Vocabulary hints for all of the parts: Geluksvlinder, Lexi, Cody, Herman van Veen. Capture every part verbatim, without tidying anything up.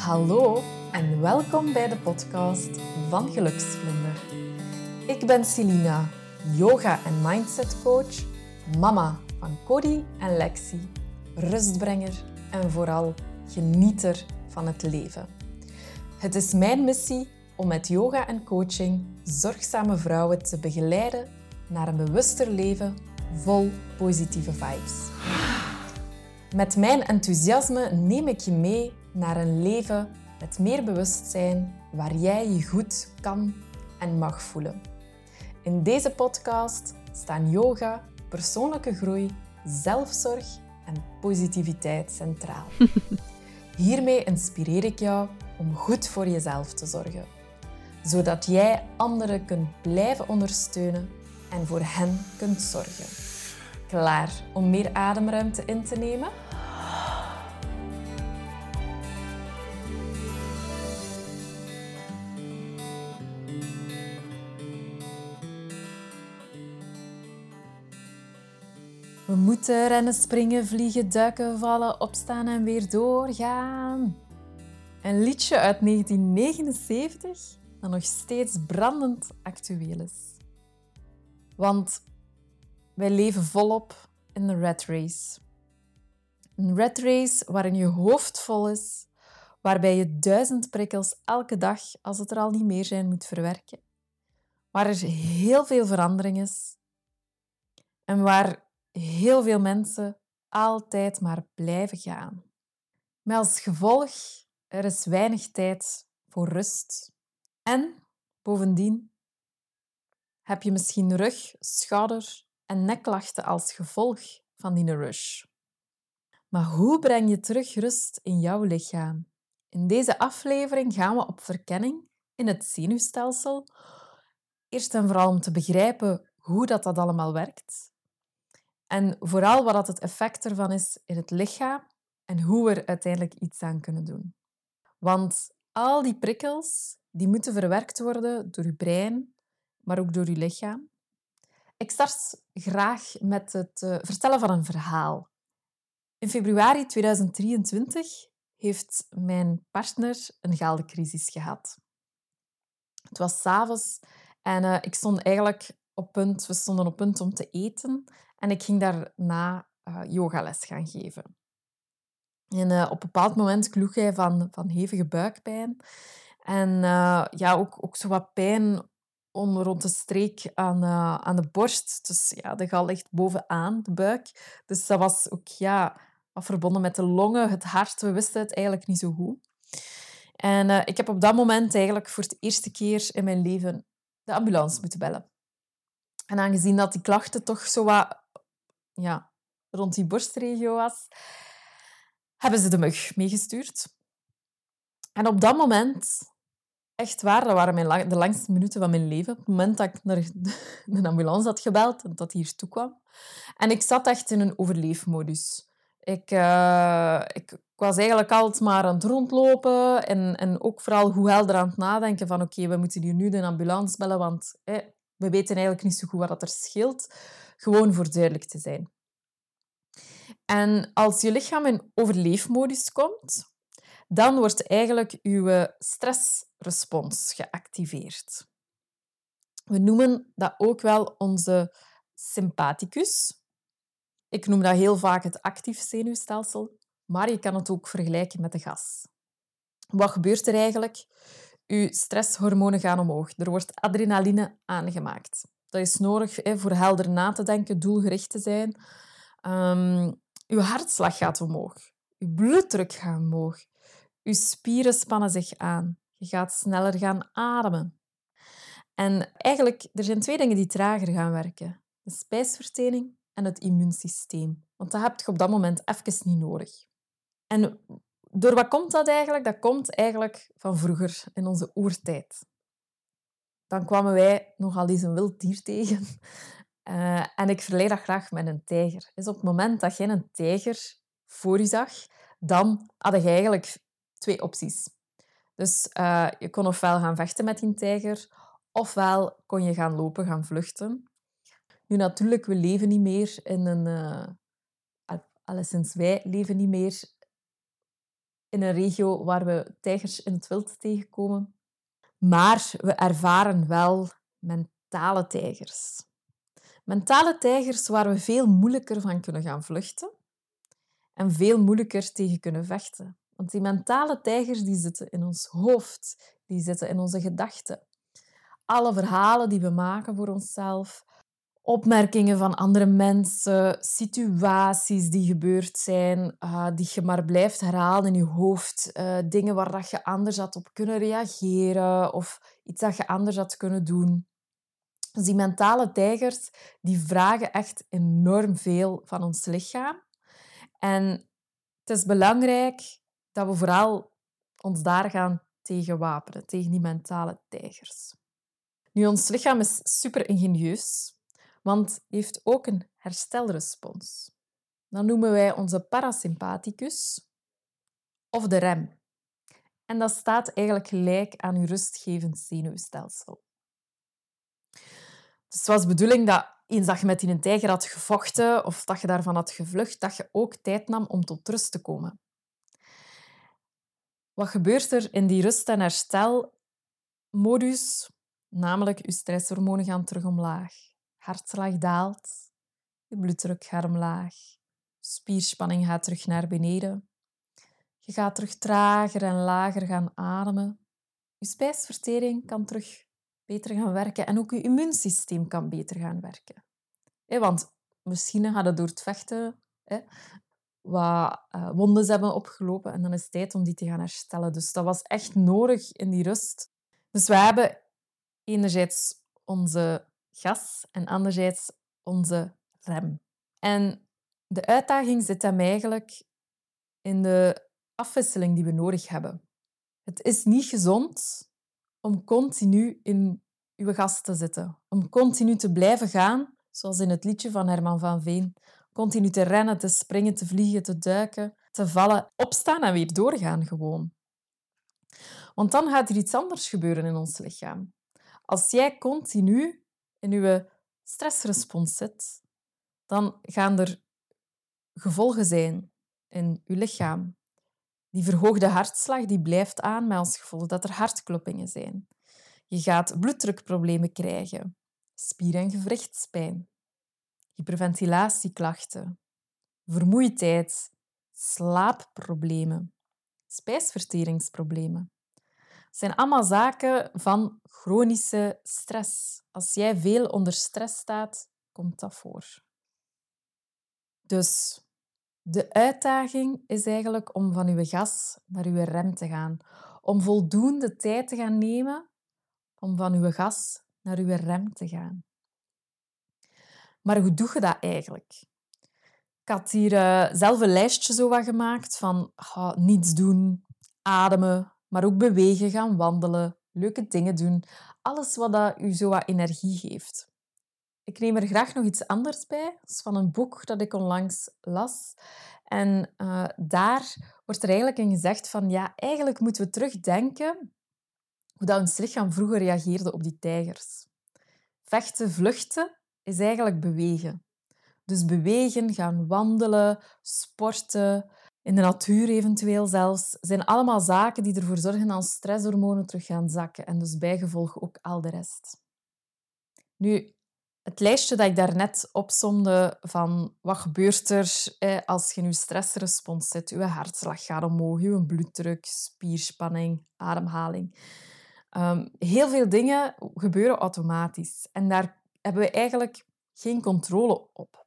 Hallo en welkom bij de podcast van Geluksvlinder. Ik ben Celina, yoga- en mindsetcoach, mama van Cody en Lexi, rustbrenger en vooral genieter van het leven. Het is mijn missie om met yoga en coaching zorgzame vrouwen te begeleiden naar een bewuster leven vol positieve vibes. Met mijn enthousiasme neem ik je mee naar een leven met meer bewustzijn waar jij je goed kan en mag voelen. In deze podcast staan yoga, persoonlijke groei, zelfzorg en positiviteit centraal. Hiermee inspireer ik jou om goed voor jezelf te zorgen, zodat jij anderen kunt blijven ondersteunen en voor hen kunt zorgen. Klaar om meer ademruimte in te nemen? We moeten rennen, springen, vliegen, duiken, vallen, opstaan en weer doorgaan. Een liedje uit negentien negenenzeventig dat nog steeds brandend actueel is. Want wij leven volop in de rat race. Een rat race waarin je hoofd vol is, waarbij je duizend prikkels elke dag, als het er al niet meer zijn, moet verwerken. Waar er heel veel verandering is en waar heel veel mensen altijd maar blijven gaan. Met als gevolg, er is weinig tijd voor rust. En bovendien heb je misschien rug, schouder en nekklachten als gevolg van die rush. Maar hoe breng je terug rust in jouw lichaam? In deze aflevering gaan we op verkenning in het zenuwstelsel. Eerst en vooral om te begrijpen hoe dat, dat allemaal werkt. En vooral wat het effect ervan is in het lichaam en hoe we er uiteindelijk iets aan kunnen doen. Want al die prikkels die moeten verwerkt worden door je brein, maar ook door je lichaam. Ik start graag met het uh, vertellen van een verhaal. In februari tweeduizend drieëntwintig heeft mijn partner een gaaldecrisis gehad. Het was 's avonds en uh, ik stond eigenlijk op punt, we stonden op punt om te eten. En ik ging daarna uh, yogales gaan geven. En uh, op een bepaald moment kloeg hij van, van hevige buikpijn. En uh, ja, ook, ook zo wat pijn onder, rond de streek aan, uh, aan de borst. Dus ja, de gal ligt bovenaan de buik. Dus dat was ook ja, verbonden met de longen, het hart. We wisten het eigenlijk niet zo goed. En uh, ik heb op dat moment eigenlijk voor de eerste keer in mijn leven de ambulance moeten bellen. En aangezien dat die klachten toch zo wat ja, rond die borstregio was, hebben ze de mug meegestuurd. En op dat moment, echt waar, dat waren mijn lang, de langste minuten van mijn leven. Op het moment dat ik naar de ambulance had gebeld en dat hier toe kwam. En ik zat echt in een overleefmodus. Ik, uh, ik, ik was eigenlijk altijd maar aan het rondlopen en, en ook vooral hoe helder aan het nadenken van oké, okay, we moeten hier nu de ambulance bellen, want eh, we weten eigenlijk niet zo goed wat er scheelt. Gewoon voor duidelijk te zijn. En als je lichaam in overleefmodus komt, dan wordt eigenlijk je stressrespons geactiveerd. We noemen dat ook wel onze sympathicus. Ik noem dat heel vaak het actief zenuwstelsel, maar je kan het ook vergelijken met de gas. Wat gebeurt er eigenlijk? Je stresshormonen gaan omhoog. Er wordt adrenaline aangemaakt. Dat is nodig hè, voor helder na te denken, doelgericht te zijn. Um, uw hartslag gaat omhoog. Uw bloeddruk gaat omhoog. Uw spieren spannen zich aan. Je gaat sneller gaan ademen. En eigenlijk, er zijn twee dingen die trager gaan werken. De spijsvertering en het immuunsysteem. Want dat heb je op dat moment even niet nodig. En door wat komt dat eigenlijk? Dat komt eigenlijk van vroeger, in onze oertijd. Dan kwamen wij nogal eens een wild dier tegen. Uh, en ik verleid dat graag met een tijger. Dus op het moment dat jij een tijger voor je zag, dan had je eigenlijk twee opties. Dus uh, je kon ofwel gaan vechten met die tijger, ofwel kon je gaan lopen, gaan vluchten. Nu natuurlijk, we leven niet meer in een... Uh, alleszins wij leven niet meer in een regio waar we tijgers in het wild tegenkomen. Maar we ervaren wel mentale tijgers. Mentale tijgers waar we veel moeilijker van kunnen gaan vluchten en veel moeilijker tegen kunnen vechten. Want die mentale tijgers die zitten in ons hoofd, die zitten in onze gedachten. Alle verhalen die we maken voor onszelf, opmerkingen van andere mensen, situaties die gebeurd zijn, uh, die je maar blijft herhalen in je hoofd. Uh, dingen waar dat je anders had op kunnen reageren of iets dat je anders had kunnen doen. Dus die mentale tijgers die vragen echt enorm veel van ons lichaam. En het is belangrijk dat we vooral ons daar gaan tegen wapenen, tegen die mentale tijgers. Nu, ons lichaam is super ingenieus, want heeft ook een herstelrespons. Dat noemen wij onze parasympathicus of de rem. En dat staat eigenlijk gelijk aan uw rustgevend zenuwstelsel. Dus het was de bedoeling dat eens dat je met een tijger had gevochten of dat je daarvan had gevlucht, dat je ook tijd nam om tot rust te komen. Wat gebeurt er in die rust- en herstelmodus? Namelijk, je stresshormonen gaan terug omlaag. Hartslag daalt, je bloeddruk gaat omlaag, spierspanning gaat terug naar beneden. Je gaat terug trager en lager gaan ademen. Je spijsvertering kan terug beter gaan werken en ook je immuunsysteem kan beter gaan werken. Want misschien hadden we door het vechten wat wondes hebben opgelopen en dan is het tijd om die te gaan herstellen. Dus dat was echt nodig in die rust. Dus we hebben enerzijds onze gas en anderzijds onze rem. En de uitdaging zit hem eigenlijk in de afwisseling die we nodig hebben. Het is niet gezond om continu in uw gas te zitten. Om continu te blijven gaan, zoals in het liedje van Herman van Veen. Continu te rennen, te springen, te vliegen, te duiken, te vallen, opstaan en weer doorgaan gewoon. Want dan gaat er iets anders gebeuren in ons lichaam. Als jij continu in je stressrespons zit, dan gaan er gevolgen zijn in je lichaam. Die verhoogde hartslag die blijft aan met als gevolg dat er hartkloppingen zijn. Je gaat bloeddrukproblemen krijgen, spier- en gewrichtspijn, hyperventilatieklachten, vermoeidheid, slaapproblemen, spijsverteringsproblemen. Het zijn allemaal zaken van chronische stress. Als jij veel onder stress staat, komt dat voor. Dus de uitdaging is eigenlijk om van uw gas naar uw rem te gaan. Om voldoende tijd te gaan nemen om van uw gas naar uw rem te gaan. Maar hoe doe je dat eigenlijk? Ik had hier uh, zelf een lijstje zo wat gemaakt van oh, niets doen, ademen, maar ook bewegen, gaan wandelen, leuke dingen doen. Alles wat dat u zo wat energie geeft. Ik neem er graag nog iets anders bij. Dat is van een boek dat ik onlangs las. En uh, daar wordt er eigenlijk in gezegd van, ja, eigenlijk moeten we terugdenken hoe dat ons lichaam vroeger reageerde op die tijgers. Vechten, vluchten is eigenlijk bewegen. Dus bewegen, gaan wandelen, sporten, in de natuur eventueel zelfs, zijn allemaal zaken die ervoor zorgen dat stresshormonen terug gaan zakken en dus bijgevolg ook al de rest. Nu, het lijstje dat ik daarnet opsomde van wat gebeurt er als je in je stressrespons zit, je hartslag gaat omhoog, je bloeddruk, spierspanning, ademhaling. Um, heel veel dingen gebeuren automatisch en daar hebben we eigenlijk geen controle op.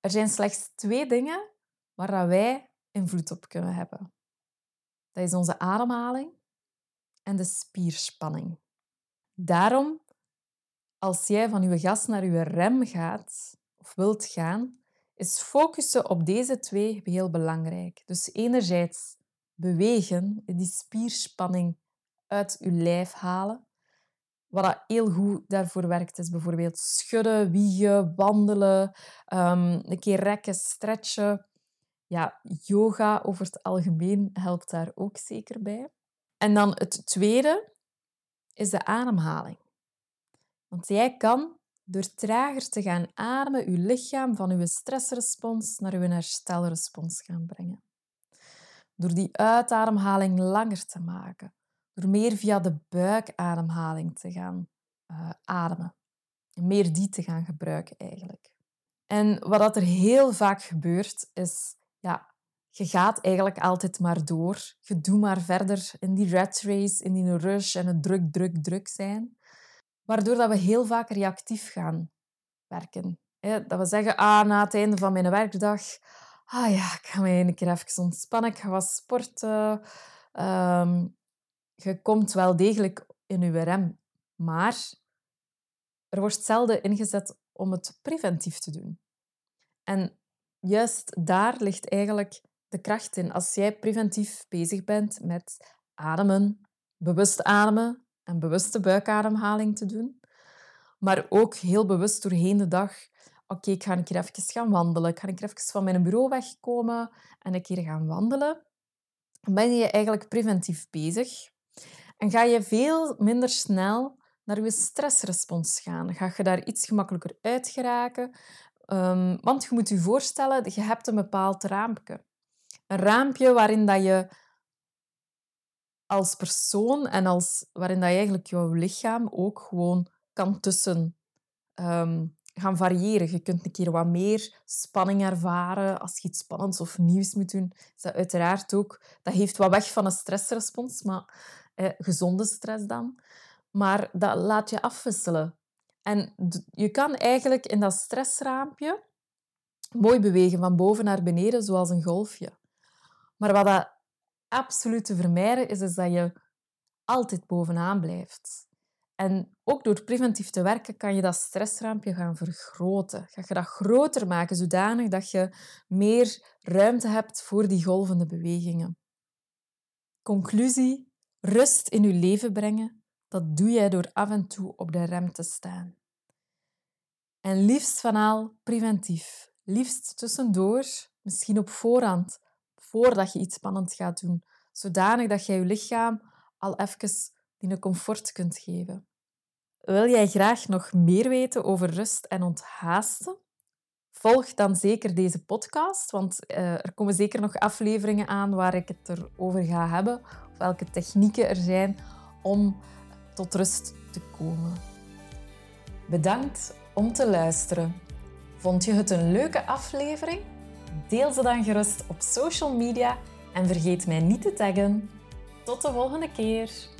Er zijn slechts twee dingen waar wij invloed op kunnen hebben. Dat is onze ademhaling en de spierspanning. Daarom, als jij van je gas naar je rem gaat of wilt gaan, is focussen op deze twee heel belangrijk. Dus enerzijds bewegen, die spierspanning uit je lijf halen. Wat dat heel goed daarvoor werkt, is bijvoorbeeld schudden, wiegen, wandelen, um, een keer rekken, stretchen. Ja, yoga over het algemeen helpt daar ook zeker bij. En dan het tweede is de ademhaling. Want jij kan door trager te gaan ademen je lichaam van je stressrespons naar je herstelrespons gaan brengen. Door die uitademhaling langer te maken. Door meer via de buikademhaling te gaan uh, ademen. En meer die te gaan gebruiken eigenlijk. En wat er heel vaak gebeurt is... ja, je gaat eigenlijk altijd maar door. Je doet maar verder in die rat race, in die rush en het druk, druk, druk zijn. Waardoor dat we heel vaak reactief gaan werken. Dat we zeggen, ah, na het einde van mijn werkdag... ah ja, ik ga me een keer even ontspannen, ik ga wat sporten. Um, je komt wel degelijk in je rem. Maar er wordt zelden ingezet om het preventief te doen. En juist daar ligt eigenlijk de kracht in. Als jij preventief bezig bent met ademen, bewust ademen en bewuste buikademhaling te doen, maar ook heel bewust doorheen de dag... oké, okay, ik ga een keer even gaan wandelen. Ik ga een keer even van mijn bureau wegkomen en een keer gaan wandelen. Dan ben je eigenlijk preventief bezig. En ga je veel minder snel naar je stressrespons gaan. Ga je daar iets gemakkelijker uit geraken. Um, want je moet je voorstellen, je hebt een bepaald raampje. Een raampje waarin dat je als persoon en als, waarin dat je eigenlijk jouw lichaam ook gewoon kan tussen... Um, gaan variëren. Je kunt een keer wat meer spanning ervaren. Als je iets spannends of nieuws moet doen, is dat uiteraard ook... Dat heeft wat weg van een stressrespons, maar eh, gezonde stress dan. Maar dat laat je afwisselen. En je kan eigenlijk in dat stressraampje mooi bewegen, van boven naar beneden, zoals een golfje. Maar wat dat absoluut te vermijden is, is dat je altijd bovenaan blijft. En ook door preventief te werken kan je dat stressraampje gaan vergroten. Ga je dat groter maken, zodanig dat je meer ruimte hebt voor die golvende bewegingen. Conclusie, rust in je leven brengen, dat doe jij door af en toe op de rem te staan. En liefst van al preventief. Liefst tussendoor, misschien op voorhand, voordat je iets spannends gaat doen. Zodanig dat jij je lichaam al even... die een comfort kunt geven. Wil jij graag nog meer weten over rust en onthaasten? Volg dan zeker deze podcast, want uh, er komen zeker nog afleveringen aan waar ik het erover ga hebben, of welke technieken er zijn om tot rust te komen. Bedankt om te luisteren. Vond je het een leuke aflevering? Deel ze dan gerust op social media en vergeet mij niet te taggen. Tot de volgende keer!